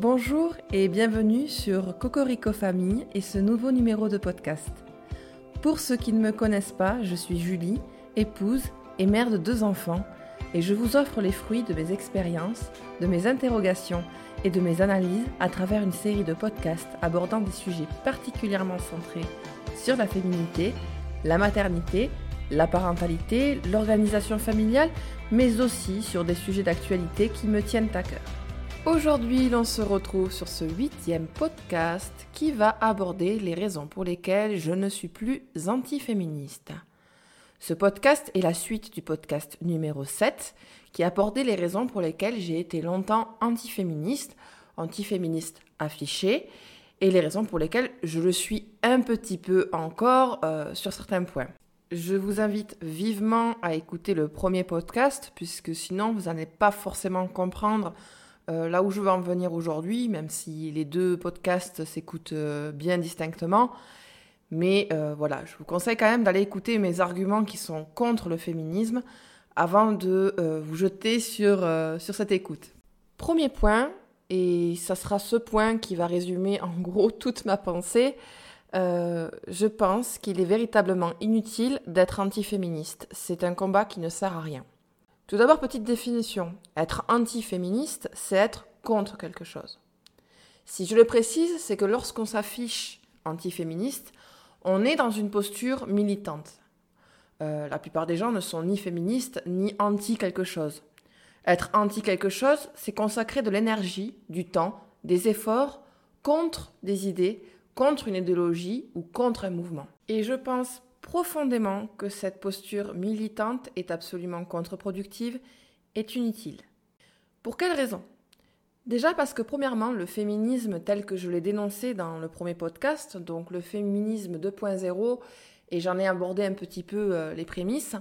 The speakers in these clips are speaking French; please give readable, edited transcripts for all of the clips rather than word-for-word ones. Bonjour et bienvenue sur Cocorico Famille et ce nouveau numéro de podcast. Pour ceux qui ne me connaissent pas, je suis Julie, épouse et mère de 2 enfants, et je vous offre les fruits de mes expériences, de mes interrogations et de mes analyses à travers une série de podcasts abordant des sujets particulièrement centrés sur la féminité, la maternité, la parentalité, l'organisation familiale, mais aussi sur des sujets d'actualité qui me tiennent à cœur. Aujourd'hui, l'on se retrouve sur ce 8e podcast qui va aborder les raisons pour lesquelles je ne suis plus antiféministe. Ce podcast est la suite du podcast numéro 7 qui abordait les raisons pour lesquelles j'ai été longtemps antiféministe affichée et les raisons pour lesquelles je le suis un petit peu encore sur certains points. Je vous invite vivement à écouter le premier podcast puisque sinon vous n'allez pas forcément comprendre là où je veux en venir aujourd'hui, même si les 2 podcasts s'écoutent bien distinctement. Mais voilà, je vous conseille quand même d'aller écouter mes arguments qui sont contre le féminisme avant de vous jeter sur cette écoute. Premier point, et ça sera ce point qui va résumer en gros toute ma pensée, je pense qu'il est véritablement inutile d'être antiféministe. C'est un combat qui ne sert à rien. Tout d'abord, petite définition. Être anti-féministe, c'est être contre quelque chose. Si je le précise, c'est que lorsqu'on s'affiche anti-féministe, on est dans une posture militante. La plupart des gens ne sont ni féministes, ni anti-quelque chose. Être anti-quelque chose, c'est consacrer de l'énergie, du temps, des efforts contre des idées, contre une idéologie ou contre un mouvement. Et je pense profondément que cette posture militante est absolument contre-productive, est inutile. Pour quelles raisons ? Déjà parce que premièrement, le féminisme tel que je l'ai dénoncé dans le premier podcast, donc le féminisme 2.0, et j'en ai abordé un petit peu les prémices,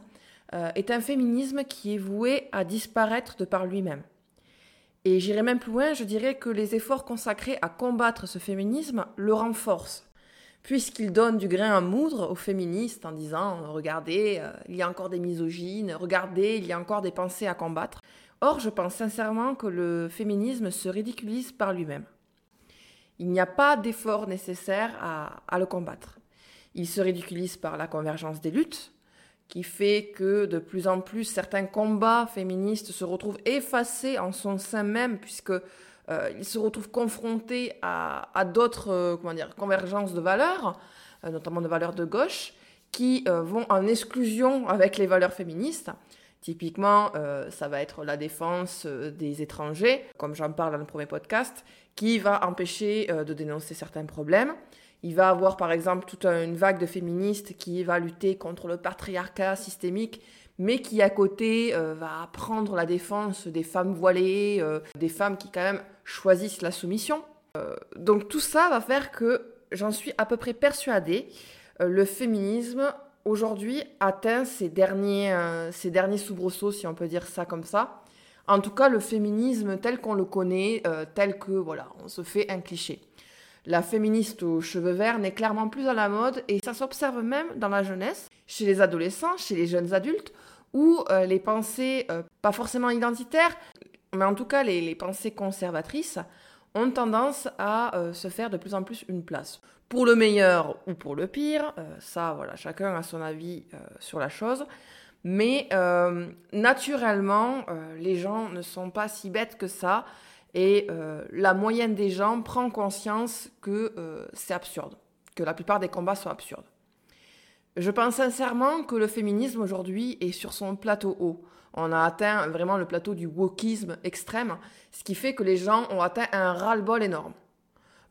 est un féminisme qui est voué à disparaître de par lui-même. Et j'irai même plus loin, je dirais que les efforts consacrés à combattre ce féminisme le renforcent. Puisqu'il donne du grain à moudre aux féministes en disant « Regardez, il y a encore des misogynes, regardez, il y a encore des pensées à combattre ». Or, je pense sincèrement que le féminisme se ridiculise par lui-même. Il n'y a pas d'effort nécessaire à le combattre. Il se ridiculise par la convergence des luttes, qui fait que de plus en plus certains combats féministes se retrouvent effacés en son sein même, puisque ils se retrouvent confrontés à d'autres convergences de valeurs, notamment de valeurs de gauche, qui vont en exclusion avec les valeurs féministes. Typiquement, ça va être la défense des étrangers, comme j'en parle dans le premier podcast, qui va empêcher de dénoncer certains problèmes. Il va avoir par exemple toute une vague de féministes qui va lutter contre le patriarcat systémique, mais qui à côté va prendre la défense des femmes voilées, des femmes qui quand même choisissent la soumission. Donc tout ça va faire que, j'en suis à peu près persuadée, le féminisme aujourd'hui atteint ses derniers soubresauts, si on peut dire ça comme ça. En tout cas, le féminisme tel qu'on le connaît, tel que, voilà, on se fait un cliché. La féministe aux cheveux verts n'est clairement plus à la mode et ça s'observe même dans la jeunesse, chez les adolescents, chez les jeunes adultes, où les pensées, pas forcément identitaires, mais en tout cas les pensées conservatrices, ont tendance à se faire de plus en plus une place. Pour le meilleur ou pour le pire, ça voilà, chacun a son avis sur la chose, mais naturellement, les gens ne sont pas si bêtes que ça. Et la moyenne des gens prend conscience que c'est absurde, que la plupart des combats sont absurdes. Je pense sincèrement que le féminisme aujourd'hui est sur son plateau haut. On a atteint vraiment le plateau du wokisme extrême, ce qui fait que les gens ont atteint un ras-le-bol énorme.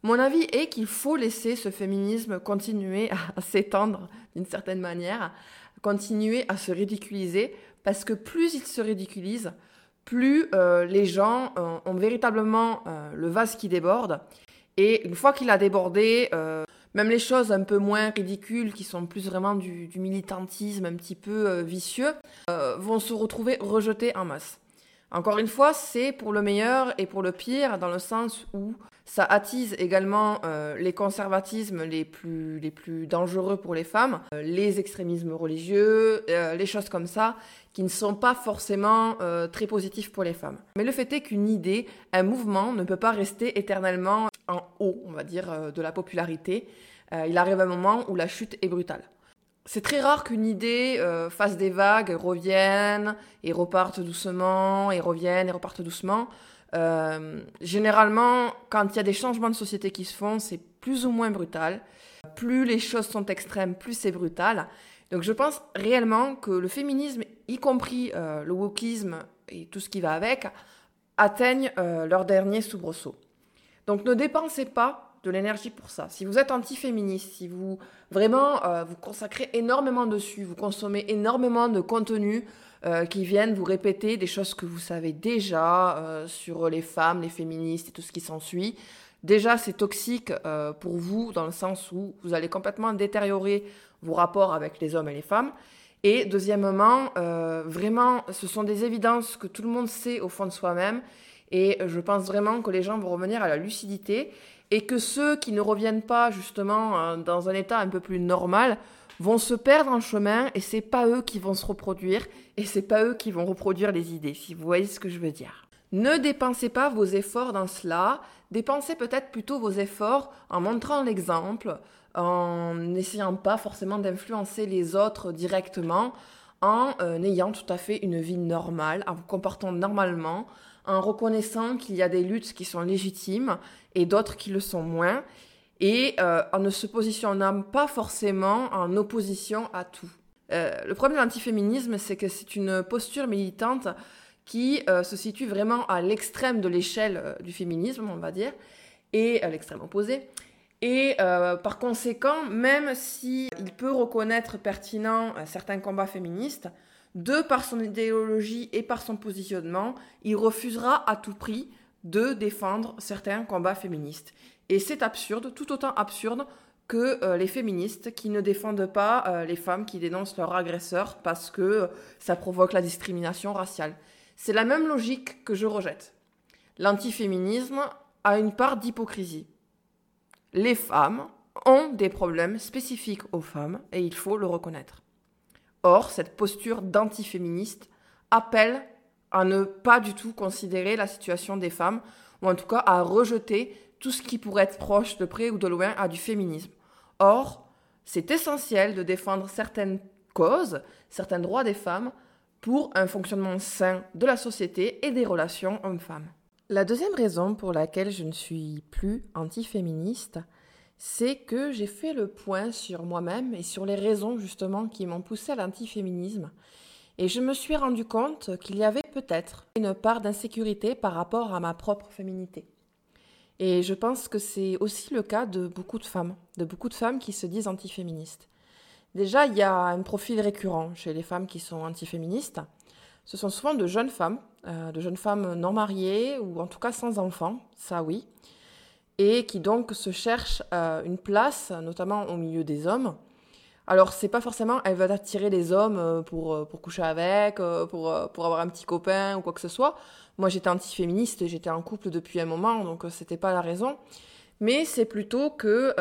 Mon avis est qu'il faut laisser ce féminisme continuer à s'étendre d'une certaine manière, continuer à se ridiculiser, parce que plus il se ridiculise, plus les gens ont véritablement le vase qui déborde. Et une fois qu'il a débordé, même les choses un peu moins ridicules, qui sont plus vraiment du militantisme un petit peu vicieux, vont se retrouver rejetées en masse. Encore une fois, c'est pour le meilleur et pour le pire, dans le sens où ça attise également les conservatismes les plus dangereux pour les femmes, les extrémismes religieux, les choses comme ça, qui ne sont pas forcément très positifs pour les femmes. Mais le fait est qu'une idée, un mouvement, ne peut pas rester éternellement en haut, on va dire, de la popularité. Il arrive un moment où la chute est brutale. C'est très rare qu'une idée fasse des vagues, revienne et reparte doucement, et revienne et reparte doucement. Généralement, quand il y a des changements de société qui se font, c'est plus ou moins brutal. Plus les choses sont extrêmes, plus c'est brutal. Donc je pense réellement que le féminisme, y compris le wokisme et tout ce qui va avec, atteignent leur dernier soubresaut. Donc ne dépensez pas de l'énergie pour ça. Si vous êtes anti-féministe, si vous vraiment vous consacrez énormément dessus, vous consommez énormément de contenus qui viennent vous répéter des choses que vous savez déjà sur les femmes, les féministes et tout ce qui s'ensuit, déjà c'est toxique pour vous, dans le sens où vous allez complètement détériorer vos rapports avec les hommes et les femmes. Et deuxièmement, vraiment, ce sont des évidences que tout le monde sait au fond de soi-même, et je pense vraiment que les gens vont revenir à la lucidité, et que ceux qui ne reviennent pas justement dans un état un peu plus normal vont se perdre en chemin, et c'est pas eux qui vont se reproduire, et c'est pas eux qui vont reproduire les idées, si vous voyez ce que je veux dire. Ne dépensez pas vos efforts dans cela, dépensez peut-être plutôt vos efforts en montrant l'exemple, en n'essayant pas forcément d'influencer les autres directement, en ayant tout à fait une vie normale, en vous comportant normalement, en reconnaissant qu'il y a des luttes qui sont légitimes et d'autres qui le sont moins, et en ne se positionnant pas forcément en opposition à tout. Le problème de l'antiféminisme, c'est que c'est une posture militante qui se situe vraiment à l'extrême de l'échelle du féminisme, on va dire, et à l'extrême opposé. Et par conséquent, même s'il peut reconnaître pertinent certains combats féministes, de par son idéologie et par son positionnement, il refusera à tout prix de défendre certains combats féministes. Et c'est absurde, tout autant absurde que les féministes qui ne défendent pas les femmes qui dénoncent leurs agresseurs parce que ça provoque la discrimination raciale. C'est la même logique que je rejette. L'antiféminisme a une part d'hypocrisie. Les femmes ont des problèmes spécifiques aux femmes et il faut le reconnaître. Or, cette posture d'antiféministe appelle à ne pas du tout considérer la situation des femmes, ou en tout cas à rejeter tout ce qui pourrait être proche de près ou de loin à du féminisme. Or, c'est essentiel de défendre certaines causes, certains droits des femmes, pour un fonctionnement sain de la société et des relations hommes-femmes. La deuxième raison pour laquelle je ne suis plus antiféministe, c'est que j'ai fait le point sur moi-même et sur les raisons justement qui m'ont poussée à l'antiféminisme. Et je me suis rendu compte qu'il y avait peut-être une part d'insécurité par rapport à ma propre féminité. Et je pense que c'est aussi le cas de beaucoup de femmes, qui se disent antiféministes. Déjà, il y a un profil récurrent chez les femmes qui sont antiféministes. Ce sont souvent de jeunes femmes non mariées ou en tout cas sans enfants, ça oui, et qui donc se cherchent une place, notamment au milieu des hommes. Alors, c'est pas forcément elles veulent attirer les hommes pour coucher avec, pour avoir un petit copain ou quoi que ce soit. Moi, j'étais antiféministe, j'étais en couple depuis un moment, donc c'était pas la raison. Mais c'est plutôt que,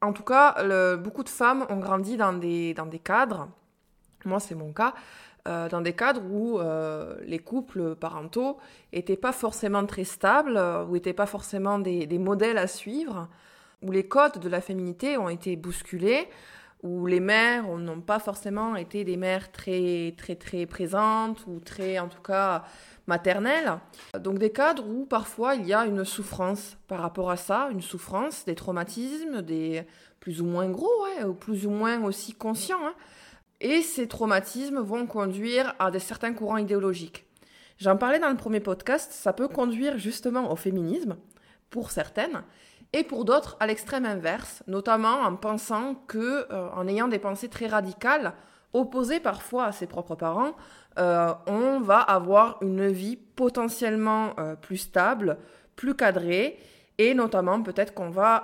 en tout cas, beaucoup de femmes ont grandi dans des cadres, moi c'est mon cas, dans des cadres où les couples parentaux n'étaient pas forcément très stables, où n'étaient pas forcément des modèles à suivre, où les codes de la féminité ont été bousculés, où les mères n'ont pas forcément été des mères très, très, très présentes ou très, en tout cas, maternelles. Donc des cadres où parfois il y a une souffrance par rapport à ça, une souffrance, des traumatismes, des plus ou moins gros, ouais, ou plus ou moins aussi conscients, hein. Et ces traumatismes vont conduire à certains courants idéologiques. J'en parlais dans le premier podcast, ça peut conduire justement au féminisme, pour certaines, et pour d'autres à l'extrême inverse, notamment en pensant que, en ayant des pensées très radicales, opposées parfois à ses propres parents, on va avoir une vie potentiellement plus stable, plus cadrée, et notamment peut-être qu'on va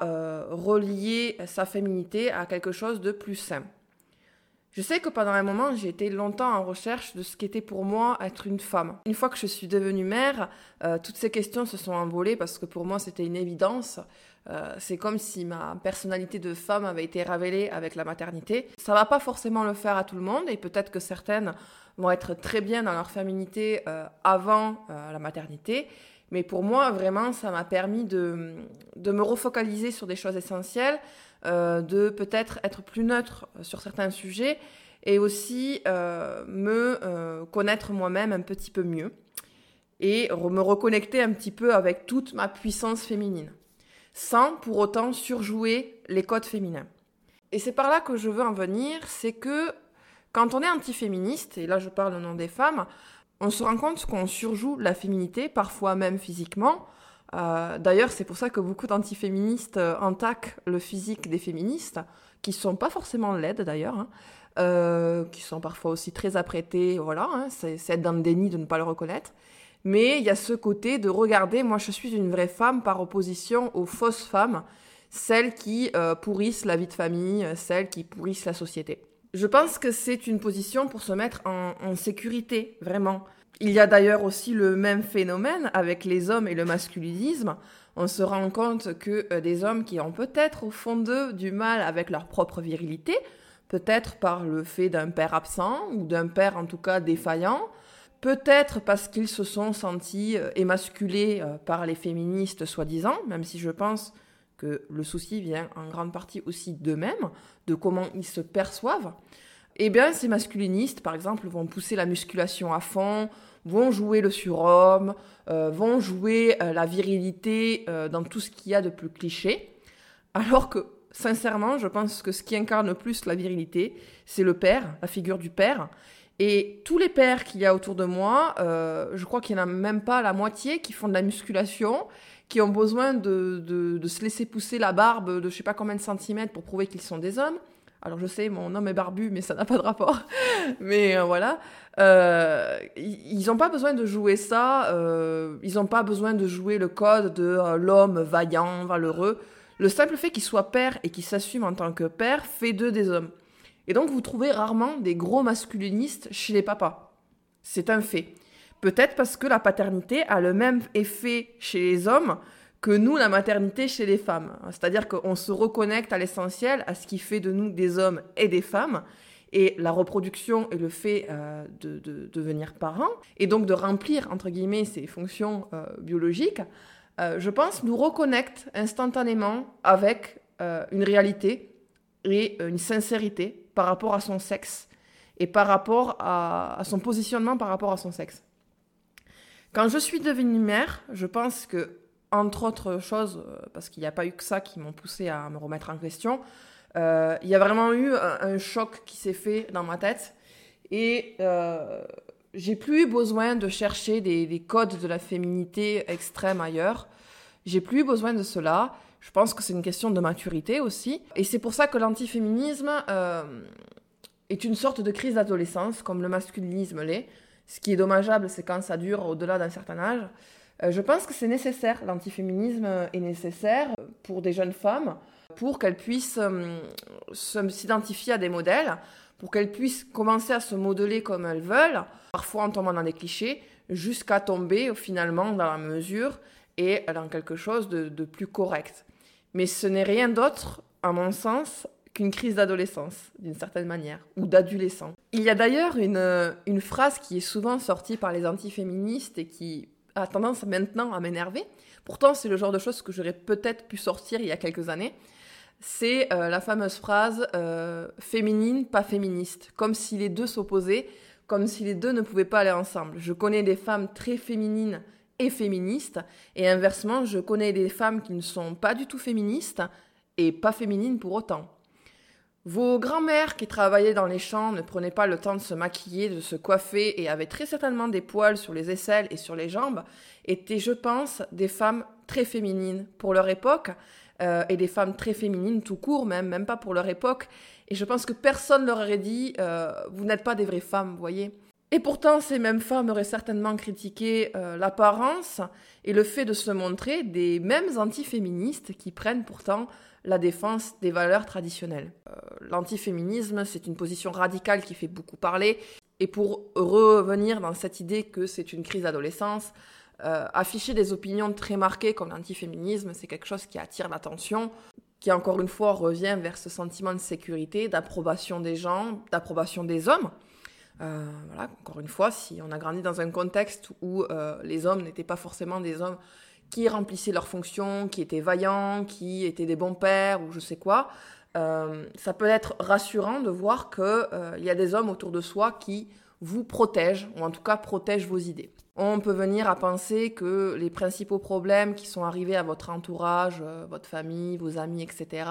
relier sa féminité à quelque chose de plus sain. Je sais que pendant un moment, j'ai été longtemps en recherche de ce qu'était pour moi être une femme. Une fois que je suis devenue mère, toutes ces questions se sont envolées parce que pour moi, c'était une évidence. C'est comme si ma personnalité de femme avait été révélée avec la maternité. Ça va pas forcément le faire à tout le monde et peut-être que certaines vont être très bien dans leur féminité avant la maternité. Mais pour moi, vraiment, ça m'a permis de me refocaliser sur des choses essentielles, de peut-être être plus neutre sur certains sujets et aussi me connaître moi-même un petit peu mieux et me reconnecter un petit peu avec toute ma puissance féminine, sans pour autant surjouer les codes féminins. Et c'est par là que je veux en venir, c'est que quand on est anti-féministe, et là je parle au nom des femmes, on se rend compte qu'on surjoue la féminité, parfois même physiquement. D'ailleurs, c'est pour ça que beaucoup d'antiféministes attaquent le physique des féministes, qui sont pas forcément laides d'ailleurs, hein, qui sont parfois aussi très apprêtées, voilà, hein, c'est être dans le déni de ne pas le reconnaître. Mais il y a ce côté de regarder, moi je suis une vraie femme par opposition aux fausses femmes, celles qui pourrissent la vie de famille, celles qui pourrissent la société. Je pense que c'est une position pour se mettre en sécurité, vraiment. Il y a d'ailleurs aussi le même phénomène avec les hommes et le masculinisme. On se rend compte que des hommes qui ont peut-être au fond d'eux du mal avec leur propre virilité, peut-être par le fait d'un père absent ou d'un père en tout cas défaillant, peut-être parce qu'ils se sont sentis émasculés par les féministes soi-disant, même si je pense que le souci vient en grande partie aussi d'eux-mêmes, de comment ils se perçoivent, eh bien ces masculinistes, par exemple, vont pousser la musculation à fond, vont jouer le surhomme, vont jouer la virilité dans tout ce qu'il y a de plus cliché, alors que, sincèrement, je pense que ce qui incarne le plus la virilité, c'est le père, la figure du père, et tous les pères qu'il y a autour de moi, je crois qu'il n'y en a même pas la moitié qui font de la musculation, qui ont besoin de se laisser pousser la barbe de je sais pas combien de centimètres pour prouver qu'ils sont des hommes. Alors je sais, mon homme est barbu, mais ça n'a pas de rapport. Mais voilà, ils n'ont pas besoin de jouer ça, ils n'ont pas besoin de jouer le code de l'homme vaillant, valeureux. Le simple fait qu'ils soient pères et qu'ils s'assument en tant que pères fait d'eux des hommes. Et donc vous trouvez rarement des gros masculinistes chez les papas. C'est un fait. Peut-être parce que la paternité a le même effet chez les hommes que nous, la maternité chez les femmes. C'est-à-dire qu'on se reconnecte à l'essentiel, à ce qui fait de nous des hommes et des femmes, et la reproduction et le fait de devenir parents, et donc de remplir, entre guillemets, ces fonctions biologiques, je pense, nous reconnecte instantanément avec une réalité et une sincérité par rapport à son sexe, et par rapport à son positionnement par rapport à son sexe. Quand je suis devenue mère, je pense que, entre autres choses, parce qu'il n'y a pas eu que ça qui m'ont poussée à me remettre en question, il y a vraiment eu un choc qui s'est fait dans ma tête. Et j'ai plus eu besoin de chercher des codes de la féminité extrême ailleurs. J'ai plus eu besoin de cela. Je pense que c'est une question de maturité aussi. Et c'est pour ça que l'antiféminisme est une sorte de crise d'adolescence, comme le masculinisme l'est. Ce qui est dommageable, c'est quand ça dure au-delà d'un certain âge. Je pense que c'est nécessaire, l'antiféminisme est nécessaire pour des jeunes femmes, pour qu'elles puissent s'identifier à des modèles, pour qu'elles puissent commencer à se modeler comme elles veulent, parfois en tombant dans des clichés, jusqu'à tomber finalement dans la mesure et dans quelque chose de plus correct. Mais ce n'est rien d'autre, à mon sens, qu'une crise d'adolescence, d'une certaine manière, ou d'adolescent. Il y a d'ailleurs une phrase qui est souvent sortie par les antiféministes et qui a tendance maintenant à m'énerver. Pourtant, c'est le genre de choses que j'aurais peut-être pu sortir il y a quelques années. C'est la fameuse phrase « féminine, pas féministe », comme si les deux s'opposaient, comme si les deux ne pouvaient pas aller ensemble. Je connais des femmes très féminines et féministes, et inversement, je connais des femmes qui ne sont pas du tout féministes et pas féminines pour autant. Vos grands-mères qui travaillaient dans les champs ne prenaient pas le temps de se maquiller, de se coiffer et avaient très certainement des poils sur les aisselles et sur les jambes, étaient, je pense, des femmes très féminines pour leur époque et des femmes très féminines tout court, même pas pour leur époque. Et je pense que personne leur aurait dit « vous n'êtes pas des vraies femmes », vous voyez. Et pourtant, ces mêmes femmes auraient certainement critiqué l'apparence et le fait de se montrer des mêmes antiféministes qui prennent pourtant la défense des valeurs traditionnelles. L'antiféminisme, c'est une position radicale qui fait beaucoup parler. Et pour revenir dans cette idée que c'est une crise d'adolescence, afficher des opinions très marquées comme l'antiféminisme, c'est quelque chose qui attire l'attention, qui encore une fois revient vers ce sentiment de sécurité, d'approbation des gens, d'approbation des hommes. Voilà, encore une fois, si on a grandi dans un contexte où les hommes n'étaient pas forcément des hommes qui remplissaient leurs fonctions, qui étaient vaillants, qui étaient des bons pères ou je sais quoi, ça peut être rassurant de voir que y a des hommes autour de soi qui vous protègent, ou en tout cas protègent vos idées. On peut venir à penser que les principaux problèmes qui sont arrivés à votre entourage, votre famille, vos amis, etc.,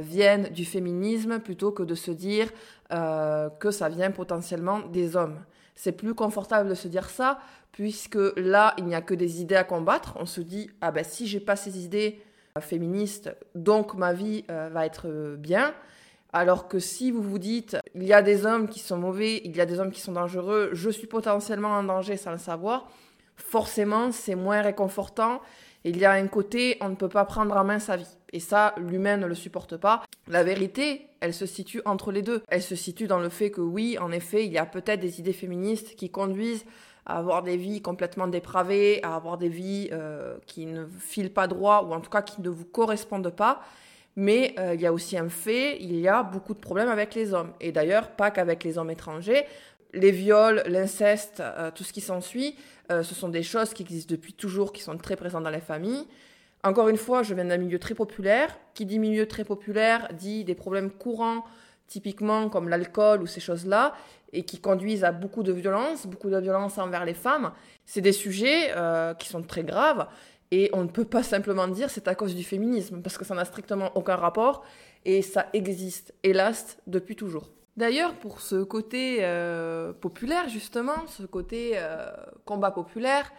viennent du féminisme plutôt que de se dire que ça vient potentiellement des hommes. C'est plus confortable de se dire ça, puisque là, il n'y a que des idées à combattre. On se dit « Ah ben, si j'ai pas ces idées féministes, donc ma vie va être bien ». Alors que si vous vous dites, il y a des hommes qui sont mauvais, il y a des hommes qui sont dangereux, je suis potentiellement en danger sans le savoir, forcément c'est moins réconfortant. Il y a un côté, on ne peut pas prendre en main sa vie. Et ça, l'humain ne le supporte pas. La vérité, elle se situe entre les deux. Elle se situe dans le fait que oui, en effet, il y a peut-être des idées féministes qui conduisent à avoir des vies complètement dépravées, à avoir des vies qui ne filent pas droit, ou en tout cas qui ne vous correspondent pas. Mais il y a aussi un fait, il y a beaucoup de problèmes avec les hommes. Et d'ailleurs, pas qu'avec les hommes étrangers. Les viols, l'inceste, tout ce qui s'ensuit, ce sont des choses qui existent depuis toujours, qui sont très présentes dans les familles. Encore une fois, je viens d'un milieu très populaire. Qui dit milieu très populaire dit des problèmes courants, typiquement comme l'alcool ou ces choses-là, et qui conduisent à beaucoup de violence envers les femmes. C'est des sujets qui sont très graves. Et on ne peut pas simplement dire c'est à cause du féminisme, parce que ça n'a strictement aucun rapport, et ça existe, hélas, depuis toujours. D'ailleurs, pour ce côté populaire, justement, ce côté combat populaire,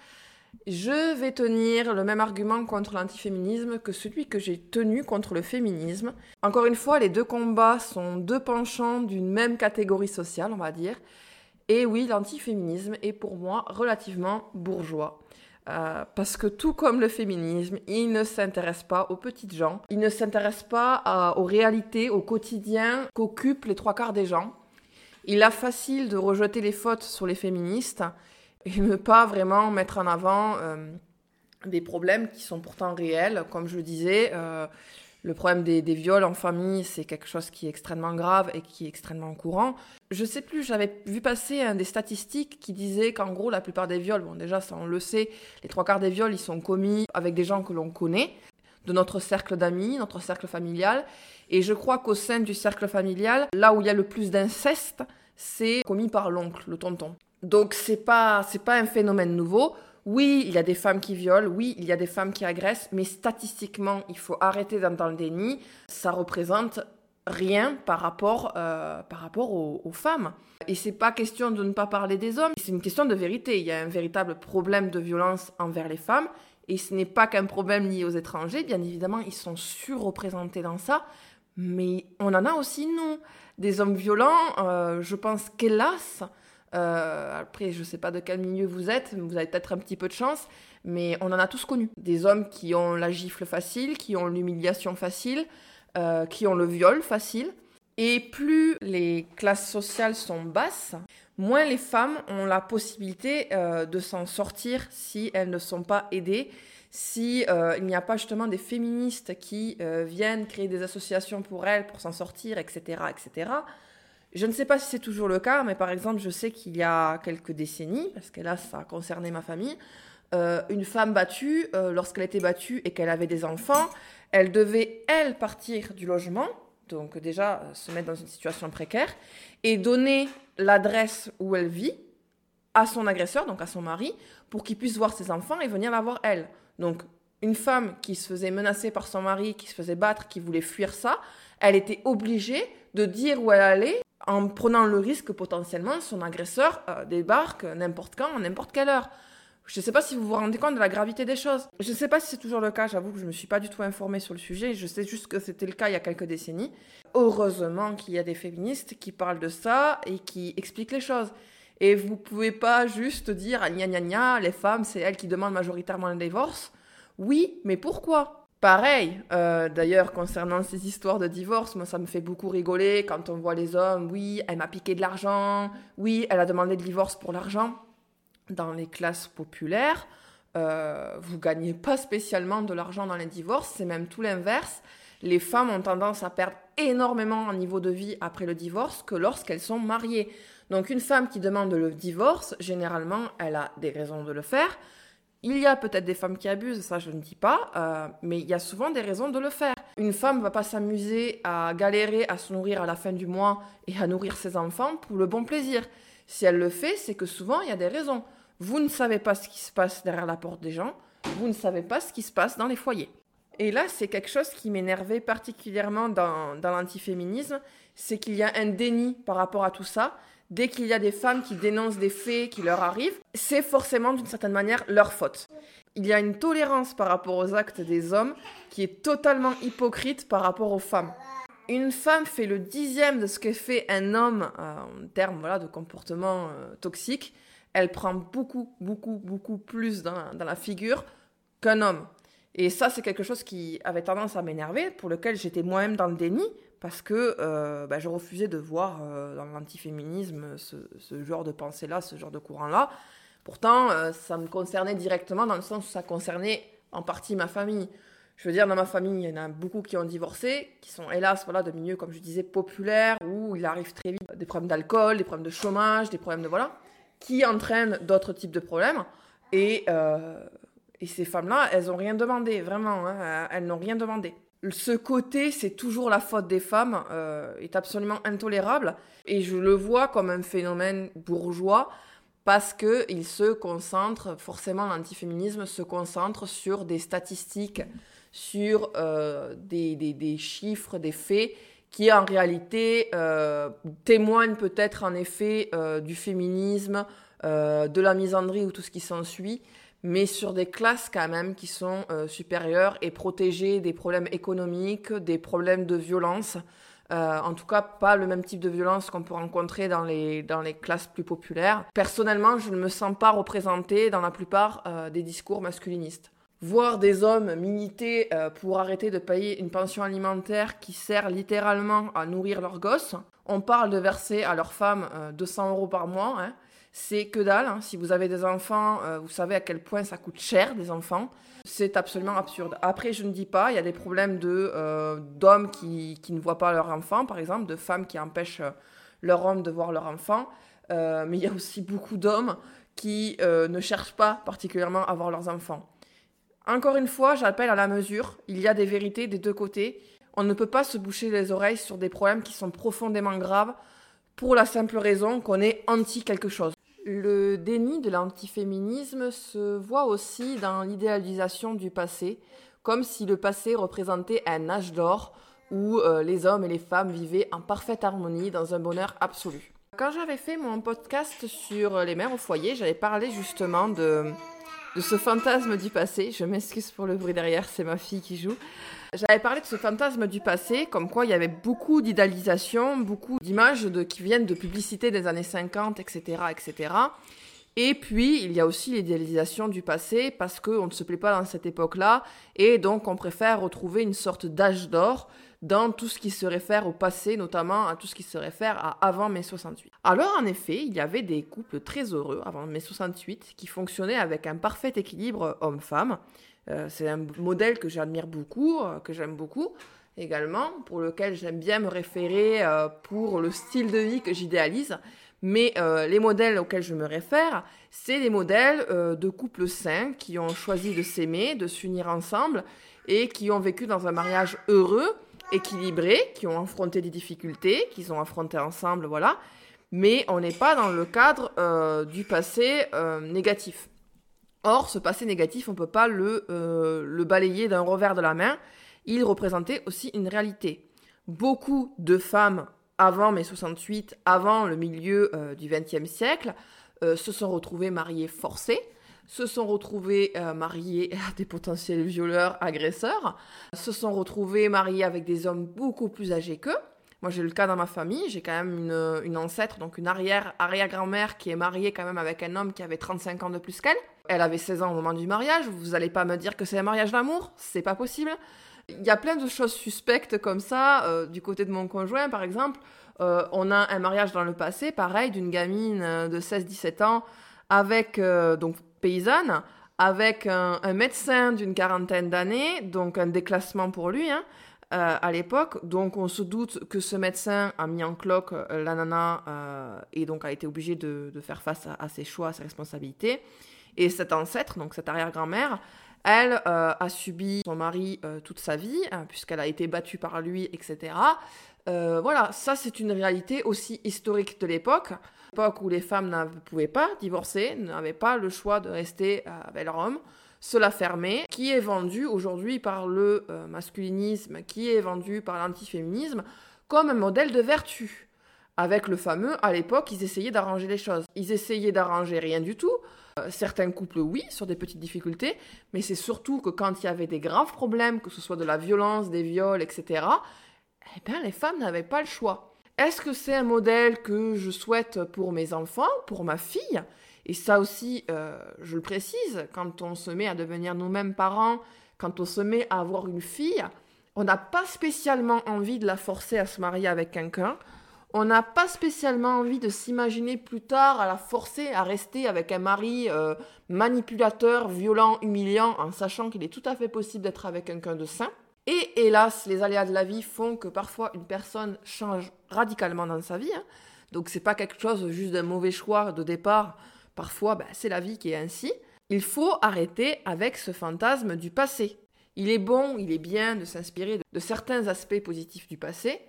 je vais tenir le même argument contre l'antiféminisme que celui que j'ai tenu contre le féminisme. Encore une fois, les deux combats sont deux penchants d'une même catégorie sociale, on va dire. Et oui, l'antiféminisme est pour moi relativement bourgeois. Parce que tout comme le féminisme, il ne s'intéresse pas aux petites gens, il ne s'intéresse pas aux réalités, au quotidien qu'occupent les trois quarts des gens. Il est facile de rejeter les fautes sur les féministes et ne pas vraiment mettre en avant des problèmes qui sont pourtant réels. Comme je disais, le problème des viols en famille, c'est quelque chose qui est extrêmement grave et qui est extrêmement courant. Je sais plus, j'avais vu passer des statistiques qui disaient qu'en gros, la plupart des viols, bon déjà ça on le sait, les trois quarts des viols, ils sont commis avec des gens que l'on connaît, de notre cercle d'amis, notre cercle familial. Et je crois qu'au sein du cercle familial, là où il y a le plus d'inceste, c'est commis par l'oncle, le tonton. Donc c'est pas un phénomène nouveau. Oui, il y a des femmes qui violent, oui, il y a des femmes qui agressent, mais statistiquement, il faut arrêter d'être dans le déni. Ça représente rien par rapport aux femmes. Et c'est pas question de ne pas parler des hommes, c'est une question de vérité. Il y a un véritable problème de violence envers les femmes, et ce n'est pas qu'un problème lié aux étrangers. Bien évidemment, ils sont surreprésentés dans ça, mais on en a aussi, nous. Des hommes violents, je pense qu'hélas... après je sais pas de quel milieu vous êtes, vous avez peut-être un petit peu de chance, mais on en a tous connu des hommes qui ont la gifle facile, qui ont l'humiliation facile, qui ont le viol facile. Et plus les classes sociales sont basses, moins les femmes ont la possibilité de s'en sortir si elles ne sont pas aidées, si il n'y a pas justement des féministes qui viennent créer des associations pour elles, pour s'en sortir, etc., etc. Je ne sais pas si c'est toujours le cas, mais par exemple, je sais qu'il y a quelques décennies, parce que là, ça a concerné ma famille, une femme battue, lorsqu'elle était battue et qu'elle avait des enfants, elle devait, elle, partir du logement, donc déjà se mettre dans une situation précaire, et donner l'adresse où elle vit à son agresseur, donc à son mari, pour qu'il puisse voir ses enfants et venir la voir, elle. Donc, une femme qui se faisait menacer par son mari, qui se faisait battre, qui voulait fuir ça, elle était obligée de dire où elle allait, en prenant le risque que potentiellement son agresseur débarque n'importe quand, à n'importe quelle heure. Je ne sais pas si vous vous rendez compte de la gravité des choses. Je ne sais pas si c'est toujours le cas, j'avoue que je ne me suis pas du tout informée sur le sujet, je sais juste que c'était le cas il y a quelques décennies. Heureusement qu'il y a des féministes qui parlent de ça et qui expliquent les choses. Et vous pouvez pas juste dire « gna gna gna, les femmes, c'est elles qui demandent majoritairement le divorce ». Oui, mais pourquoi ? Pareil, d'ailleurs, concernant ces histoires de divorce, moi, ça me fait beaucoup rigoler quand on voit les hommes. Oui, elle m'a piqué de l'argent. Oui, elle a demandé le divorce pour l'argent. Dans les classes populaires, vous gagnez pas spécialement de l'argent dans les divorces. C'est même tout l'inverse. Les femmes ont tendance à perdre énormément en niveau de vie après le divorce que lorsqu'elles sont mariées. Donc une femme qui demande le divorce, généralement, elle a des raisons de le faire. Il y a peut-être des femmes qui abusent, ça je ne dis pas, mais il y a souvent des raisons de le faire. Une femme va pas s'amuser à galérer, à se nourrir à la fin du mois et à nourrir ses enfants pour le bon plaisir. Si elle le fait, c'est que souvent il y a des raisons. Vous ne savez pas ce qui se passe derrière la porte des gens, vous ne savez pas ce qui se passe dans les foyers. Et là, c'est quelque chose qui m'énervait particulièrement dans l'antiféminisme, c'est qu'il y a un déni par rapport à tout ça. Dès qu'il y a des femmes qui dénoncent des faits qui leur arrivent, c'est forcément d'une certaine manière leur faute. Il y a une tolérance par rapport aux actes des hommes qui est totalement hypocrite par rapport aux femmes. Une femme fait le 10e de ce que fait un homme en termes de comportement toxique. Elle prend beaucoup, beaucoup, beaucoup plus dans la figure qu'un homme. Et ça, c'est quelque chose qui avait tendance à m'énerver, pour lequel j'étais moi-même dans le déni, parce que je refusais de voir dans l'antiféminisme ce genre de pensée-là, ce genre de courant-là. Pourtant, ça me concernait directement, dans le sens où ça concernait en partie ma famille. Je veux dire, dans ma famille, il y en a beaucoup qui ont divorcé, qui sont hélas de milieux, comme je disais, populaires, où il arrive très vite des problèmes d'alcool, des problèmes de chômage, des problèmes de qui entraînent d'autres types de problèmes. Et ces femmes-là, elles n'ont rien demandé, vraiment, elles n'ont rien demandé. Ce côté, c'est toujours la faute des femmes, est absolument intolérable, et je le vois comme un phénomène bourgeois, parce qu'il se concentre, forcément l'antiféminisme se concentre sur des statistiques, sur des chiffres, des faits, qui en réalité témoignent peut-être en effet du féminisme, de la misandrie ou tout ce qui s'ensuit, mais sur des classes quand même qui sont supérieures et protégées des problèmes économiques, des problèmes de violence. En tout cas, pas le même type de violence qu'on peut rencontrer dans les classes plus populaires. Personnellement, je ne me sens pas représentée dans la plupart des discours masculinistes. Voir des hommes militer pour arrêter de payer une pension alimentaire qui sert littéralement à nourrir leurs gosses, on parle de verser à leurs femmes 200 € par mois, c'est que dalle, Si vous avez des enfants, vous savez à quel point ça coûte cher, des enfants. C'est absolument absurde. Après, je ne dis pas, il y a des problèmes d'hommes qui ne voient pas leur enfant, par exemple, de femmes qui empêchent leur homme de voir leur enfant. Mais il y a aussi beaucoup d'hommes qui ne cherchent pas particulièrement à voir leurs enfants. Encore une fois, j'appelle à la mesure. Il y a des vérités des deux côtés. On ne peut pas se boucher les oreilles sur des problèmes qui sont profondément graves pour la simple raison qu'on est anti quelque chose. Le déni de l'antiféminisme se voit aussi dans l'idéalisation du passé, comme si le passé représentait un âge d'or où les hommes et les femmes vivaient en parfaite harmonie, dans un bonheur absolu. Quand j'avais fait mon podcast sur les mères au foyer, j'avais parlé justement de ce fantasme du passé. Je m'excuse pour le bruit derrière, c'est ma fille qui joue. J'avais parlé de ce fantasme du passé, comme quoi il y avait beaucoup d'idéalisation, beaucoup d'images qui viennent de publicités des années 50, etc., etc. Et puis, il y a aussi l'idéalisation du passé, parce qu'on ne se plaît pas dans cette époque-là, et donc on préfère retrouver une sorte d'âge d'or dans tout ce qui se réfère au passé, notamment à tout ce qui se réfère à avant mai 68. Alors, en effet, il y avait des couples très heureux avant mai 68, qui fonctionnaient avec un parfait équilibre homme-femme. C'est un modèle que j'admire beaucoup, que j'aime beaucoup également, pour lequel j'aime bien me référer pour le style de vie que j'idéalise. Mais les modèles auxquels je me réfère, c'est des modèles de couples sains qui ont choisi de s'aimer, de s'unir ensemble et qui ont vécu dans un mariage heureux, équilibré, qui ont affronté des difficultés, qu'ils ont affrontées ensemble, Mais on n'est pas dans le cadre du passé négatif. Or, ce passé négatif, on ne peut pas le balayer d'un revers de la main. Il représentait aussi une réalité. Beaucoup de femmes avant mai 68, avant le milieu du XXe siècle, se sont retrouvées mariées forcées, se sont retrouvées mariées à des potentiels violeurs, agresseurs, se sont retrouvées mariées avec des hommes beaucoup plus âgés qu'eux, Moi, j'ai le cas dans ma famille, j'ai quand même une ancêtre, donc une arrière-grand-mère qui est mariée quand même avec un homme qui avait 35 ans de plus qu'elle. Elle avait 16 ans au moment du mariage, vous allez pas me dire que c'est un mariage d'amour, c'est pas possible. Il y a plein de choses suspectes comme ça, du côté de mon conjoint par exemple. On a un mariage dans le passé, pareil, d'une gamine de 16-17 ans, avec, donc paysanne, avec un médecin d'une quarantaine d'années, donc un déclassement pour lui, hein. À l'époque, donc on se doute que ce médecin a mis en cloque la nana et donc a été obligé de faire face à ses choix, à ses responsabilités. Et cette ancêtre, donc cette arrière-grand-mère, elle a subi son mari toute sa vie, hein, puisqu'elle a été battue par lui, etc. Voilà, ça c'est une réalité aussi historique de l'époque, l'époque où les femmes ne pouvaient pas divorcer, n'avaient pas le choix de rester avec leur homme. Cela fermé, qui est vendu aujourd'hui par le masculinisme, qui est vendu par l'antiféminisme, comme un modèle de vertu. Avec le fameux, à l'époque, ils essayaient d'arranger les choses. Ils essayaient d'arranger rien du tout. Certains couples, oui, sur des petites difficultés, mais c'est surtout que quand il y avait des graves problèmes, que ce soit de la violence, des viols, etc., eh bien, les femmes n'avaient pas le choix. Est-ce que c'est un modèle que je souhaite pour mes enfants, pour ma fille ? Et ça aussi, je le précise, quand on se met à devenir nous-mêmes parents, quand on se met à avoir une fille, on n'a pas spécialement envie de la forcer à se marier avec quelqu'un. On n'a pas spécialement envie de s'imaginer plus tard à la forcer à rester avec un mari manipulateur, violent, humiliant, en sachant qu'il est tout à fait possible d'être avec quelqu'un de sain. Et hélas, les aléas de la vie font que parfois une personne change radicalement dans sa vie. Hein. Donc c'est pas quelque chose juste d'un mauvais choix de départ. Parfois, ben, c'est la vie qui est ainsi. Il faut arrêter avec ce fantasme du passé. Il est bon, il est bien de s'inspirer de certains aspects positifs du passé,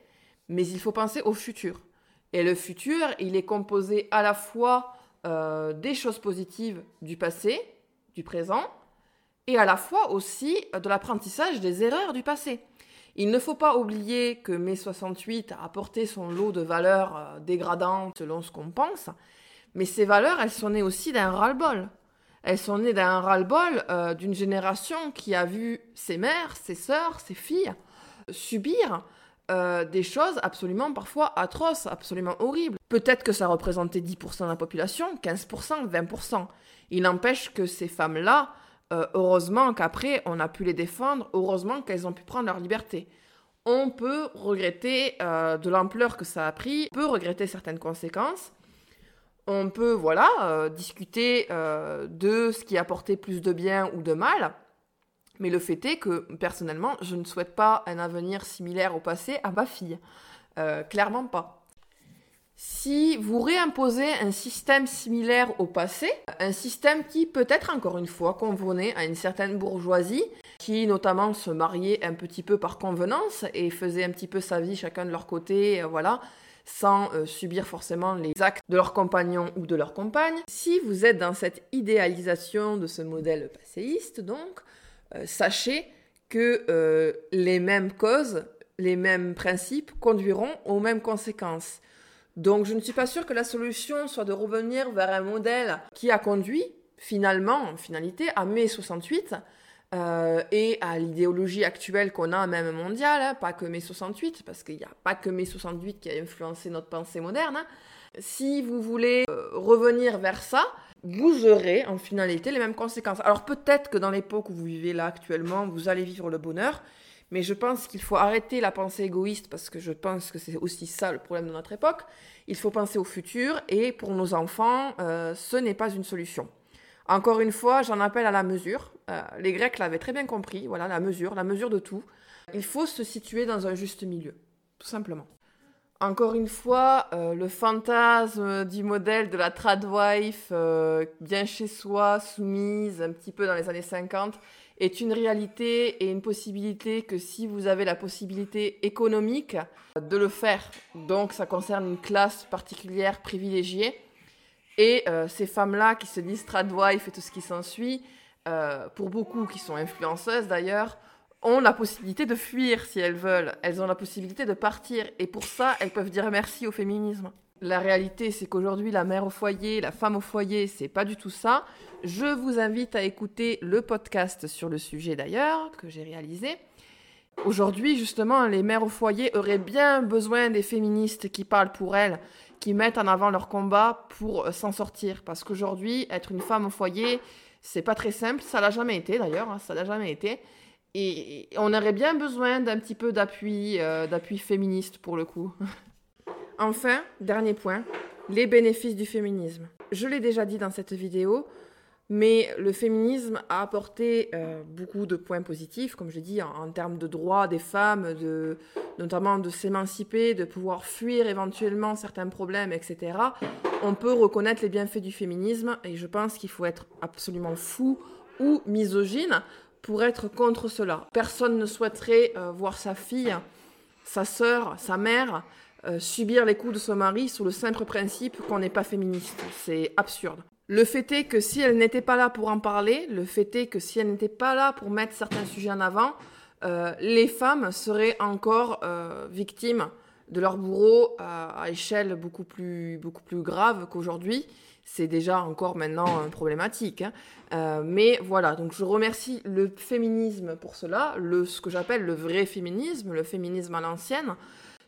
mais il faut penser au futur. Et le futur, il est composé à la fois des choses positives du passé, du présent, et à la fois aussi de l'apprentissage des erreurs du passé. Il ne faut pas oublier que mai 68 a apporté son lot de valeurs dégradantes selon ce qu'on pense. Mais ces valeurs, elles sont nées aussi d'un ras-le-bol. Elles sont nées d'un ras-le-bol d'une génération qui a vu ses mères, ses sœurs, ses filles subir des choses absolument parfois atroces, absolument horribles. Peut-être que ça représentait 10% de la population, 15%, 20%. Il n'empêche que ces femmes-là, heureusement qu'après on a pu les défendre, heureusement qu'elles ont pu prendre leur liberté. On peut regretter de l'ampleur que ça a pris, on peut regretter certaines conséquences. On peut, voilà, discuter de ce qui apportait plus de bien ou de mal, mais le fait est que, personnellement, je ne souhaite pas un avenir similaire au passé à ma fille. Clairement pas. Si vous réimposez un système similaire au passé, un système qui, peut-être encore une fois, convenait à une certaine bourgeoisie, qui notamment se mariait un petit peu par convenance et faisait un petit peu sa vie chacun de leur côté, voilà, sans subir forcément les actes de leurs compagnons ou de leurs compagnes. Si vous êtes dans cette idéalisation de ce modèle passéiste, donc, sachez que les mêmes causes, les mêmes principes conduiront aux mêmes conséquences. Donc je ne suis pas sûre que la solution soit de revenir vers un modèle qui a conduit finalement, en finalité, à mai 68 et à l'idéologie actuelle qu'on a, même mondiale, hein, pas que mai 68, parce qu'il n'y a pas que mai 68 qui a influencé notre pensée moderne. Hein. Si vous voulez revenir vers ça, vous aurez en finalité les mêmes conséquences. Alors peut-être que dans l'époque où vous vivez là actuellement, vous allez vivre le bonheur, mais je pense qu'il faut arrêter la pensée égoïste, parce que je pense que c'est aussi ça le problème de notre époque. Il faut penser au futur, et pour nos enfants, ce n'est pas une solution. Encore une fois, j'en appelle à la mesure. Les Grecs l'avaient très bien compris, voilà, la mesure de tout. Il faut se situer dans un juste milieu, tout simplement. Encore une fois, le fantasme du modèle de la tradwife, bien chez soi, soumise, un petit peu dans les années 50, est une réalité et une possibilité que si vous avez la possibilité économique de le faire. Donc ça concerne une classe particulière privilégiée. Et ces femmes-là qui se disent tradwife et tout ce qui s'ensuit, pour beaucoup qui sont influenceuses d'ailleurs, ont la possibilité de fuir si elles veulent. Elles ont la possibilité de partir. Et pour ça, elles peuvent dire merci au féminisme. La réalité, c'est qu'aujourd'hui, la mère au foyer, la femme au foyer, c'est pas du tout ça. Je vous invite à écouter le podcast sur le sujet d'ailleurs, que j'ai réalisé. Aujourd'hui, justement, les mères au foyer auraient bien besoin des féministes qui parlent pour elles, qui mettent en avant leur combat pour s'en sortir. Parce qu'aujourd'hui, être une femme au foyer, c'est pas très simple. Ça l'a jamais été, d'ailleurs. Hein, ça l'a jamais été. Et on aurait bien besoin d'un petit peu d'appui féministe, pour le coup. Enfin, dernier point, les bénéfices du féminisme. Je l'ai déjà dit dans cette vidéo, mais le féminisme a apporté beaucoup de points positifs, comme je dis, en termes de droits des femmes, notamment de s'émanciper, de pouvoir fuir éventuellement certains problèmes, etc. On peut reconnaître les bienfaits du féminisme, et je pense qu'il faut être absolument fou ou misogyne pour être contre cela. Personne ne souhaiterait voir sa fille, sa sœur, sa mère subir les coups de son mari sous le simple principe qu'on n'est pas féministe. C'est absurde. Le fait est que si elle n'était pas là pour en parler, le fait est que si elle n'était pas là pour mettre certains sujets en avant, les femmes seraient encore victimes de leur bourreau à échelle beaucoup plus grave qu'aujourd'hui. C'est déjà encore maintenant problématique. Hein. Mais voilà, donc je remercie le féminisme pour cela, ce que j'appelle le vrai féminisme, le féminisme à l'ancienne,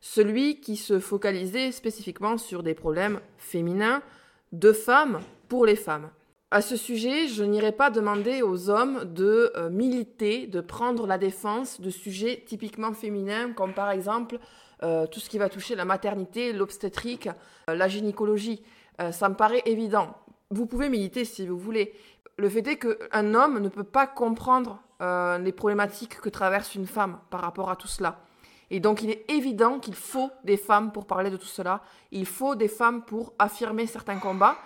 celui qui se focalisait spécifiquement sur des problèmes féminins, de femmes, pour les femmes. À ce sujet, je n'irai pas demander aux hommes de militer, de prendre la défense de sujets typiquement féminins, comme par exemple tout ce qui va toucher la maternité, l'obstétrique, la gynécologie. Ça me paraît évident. Vous pouvez militer si vous voulez. Le fait est qu'un homme ne peut pas comprendre les problématiques que traverse une femme par rapport à tout cela. Et donc il est évident qu'il faut des femmes pour parler de tout cela. Il faut des femmes pour affirmer certains combats.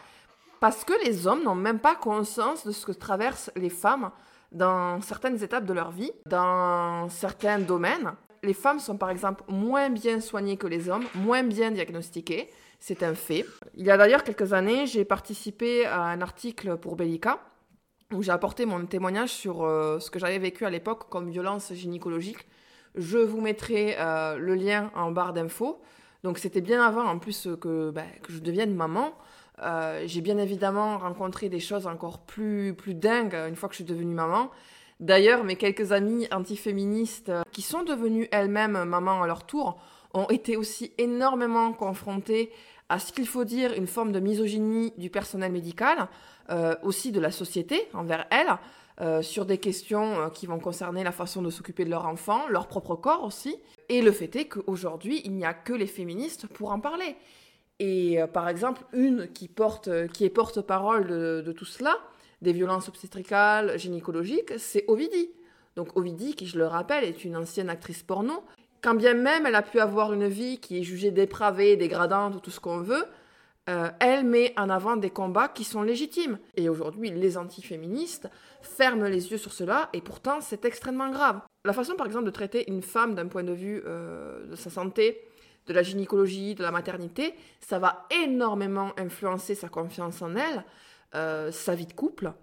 Parce que les hommes n'ont même pas conscience de ce que traversent les femmes dans certaines étapes de leur vie, dans certains domaines. Les femmes sont par exemple moins bien soignées que les hommes, moins bien diagnostiquées. C'est un fait. Il y a d'ailleurs quelques années, j'ai participé à un article pour Bellica où j'ai apporté mon témoignage sur ce que j'avais vécu à l'époque comme violence gynécologique. Je vous mettrai le lien en barre d'infos. Donc c'était bien avant en plus que je devienne maman. J'ai bien évidemment rencontré des choses encore plus dingues une fois que je suis devenue maman. D'ailleurs, mes quelques amies antiféministes qui sont devenues elles-mêmes mamans à leur tour ont été aussi énormément confrontées à ce qu'il faut dire une forme de misogynie du personnel médical, aussi de la société envers elles, sur des questions qui vont concerner la façon de s'occuper de leur enfant, leur propre corps aussi. Et le fait est qu'aujourd'hui, il n'y a que les féministes pour en parler. Et par exemple, une qui est porte-parole de tout cela, des violences obstétricales, gynécologiques, c'est Ovidie. Donc Ovidie, qui je le rappelle, est une ancienne actrice porno. Quand bien même elle a pu avoir une vie qui est jugée dépravée, dégradante, tout ce qu'on veut, elle met en avant des combats qui sont légitimes. Et aujourd'hui, les antiféministes ferment les yeux sur cela, et pourtant c'est extrêmement grave. La façon par exemple de traiter une femme d'un point de vue de sa santé, de la gynécologie, de la maternité, ça va énormément influencer sa confiance en elle, sa vie de couple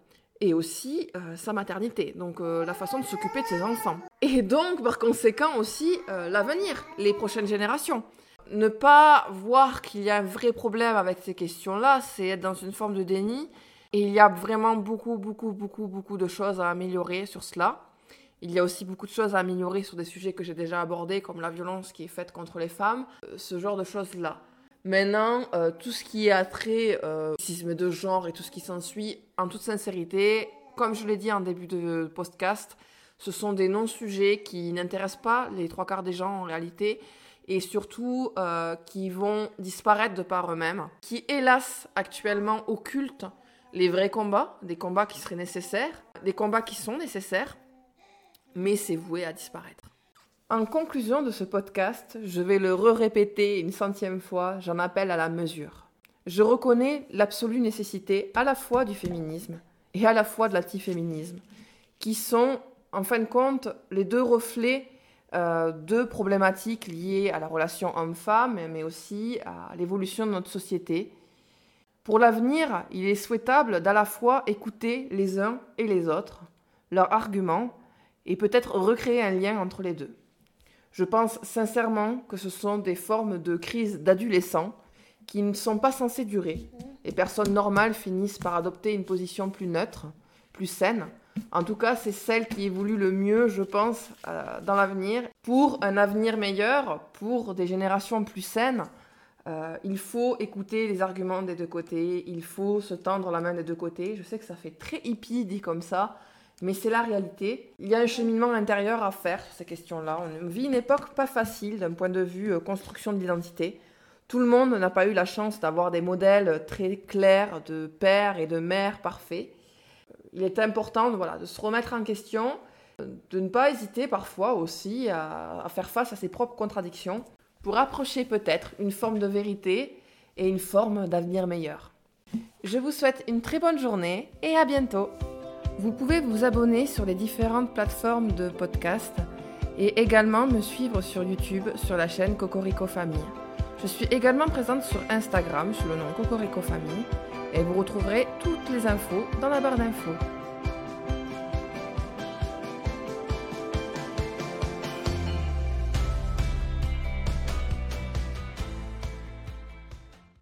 et aussi sa maternité, donc la façon de s'occuper de ses enfants. Et donc, par conséquent aussi, l'avenir, les prochaines générations. Ne pas voir qu'il y a un vrai problème avec ces questions-là, c'est être dans une forme de déni. Et il y a vraiment beaucoup de choses à améliorer sur cela. Il y a aussi beaucoup de choses à améliorer sur des sujets que j'ai déjà abordés, comme la violence qui est faite contre les femmes, ce genre de choses-là. Maintenant, tout ce qui est attrait au racisme de genre et tout ce qui s'ensuit, en toute sincérité, comme je l'ai dit en début de podcast, ce sont des non-sujets qui n'intéressent pas les trois quarts des gens en réalité, et surtout qui vont disparaître de par eux-mêmes, qui hélas actuellement occultent les vrais combats, des combats qui seraient nécessaires, des combats qui sont nécessaires, mais c'est voué à disparaître. En conclusion de ce podcast, je vais le répéter 100e fois, j'en appelle à la mesure. Je reconnais l'absolue nécessité à la fois du féminisme et à la fois de l'antiféminisme, qui sont, en fin de compte, les deux reflets de problématiques liées à la relation homme-femme, mais aussi à l'évolution de notre société. Pour l'avenir, il est souhaitable d'à la fois écouter les uns et les autres, leurs arguments, et peut-être recréer un lien entre les deux. Je pense sincèrement que ce sont des formes de crise d'adolescents qui ne sont pas censées durer. Les personnes normales finissent par adopter une position plus neutre, plus saine, En tout cas, c'est celle qui évolue le mieux, je pense, dans l'avenir. Pour un avenir meilleur, pour des générations plus saines, il faut écouter les arguments des deux côtés, il faut se tendre la main des deux côtés. Je sais que ça fait très hippie dit comme ça, mais c'est la réalité. Il y a un cheminement intérieur à faire sur ces questions-là. On vit une époque pas facile d'un point de vue construction de l'identité. Tout le monde n'a pas eu la chance d'avoir des modèles très clairs de père et de mère parfaits. Il est important de se remettre en question, de ne pas hésiter parfois aussi à faire face à ses propres contradictions pour approcher peut-être une forme de vérité et une forme d'avenir meilleur. Je vous souhaite une très bonne journée et à bientôt. Vous pouvez vous abonner sur les différentes plateformes de podcast et également me suivre sur YouTube sur la chaîne Cocorico Famille. Je suis également présente sur Instagram sous le nom Cocorico Famille et vous retrouverez toutes les infos dans la barre d'infos.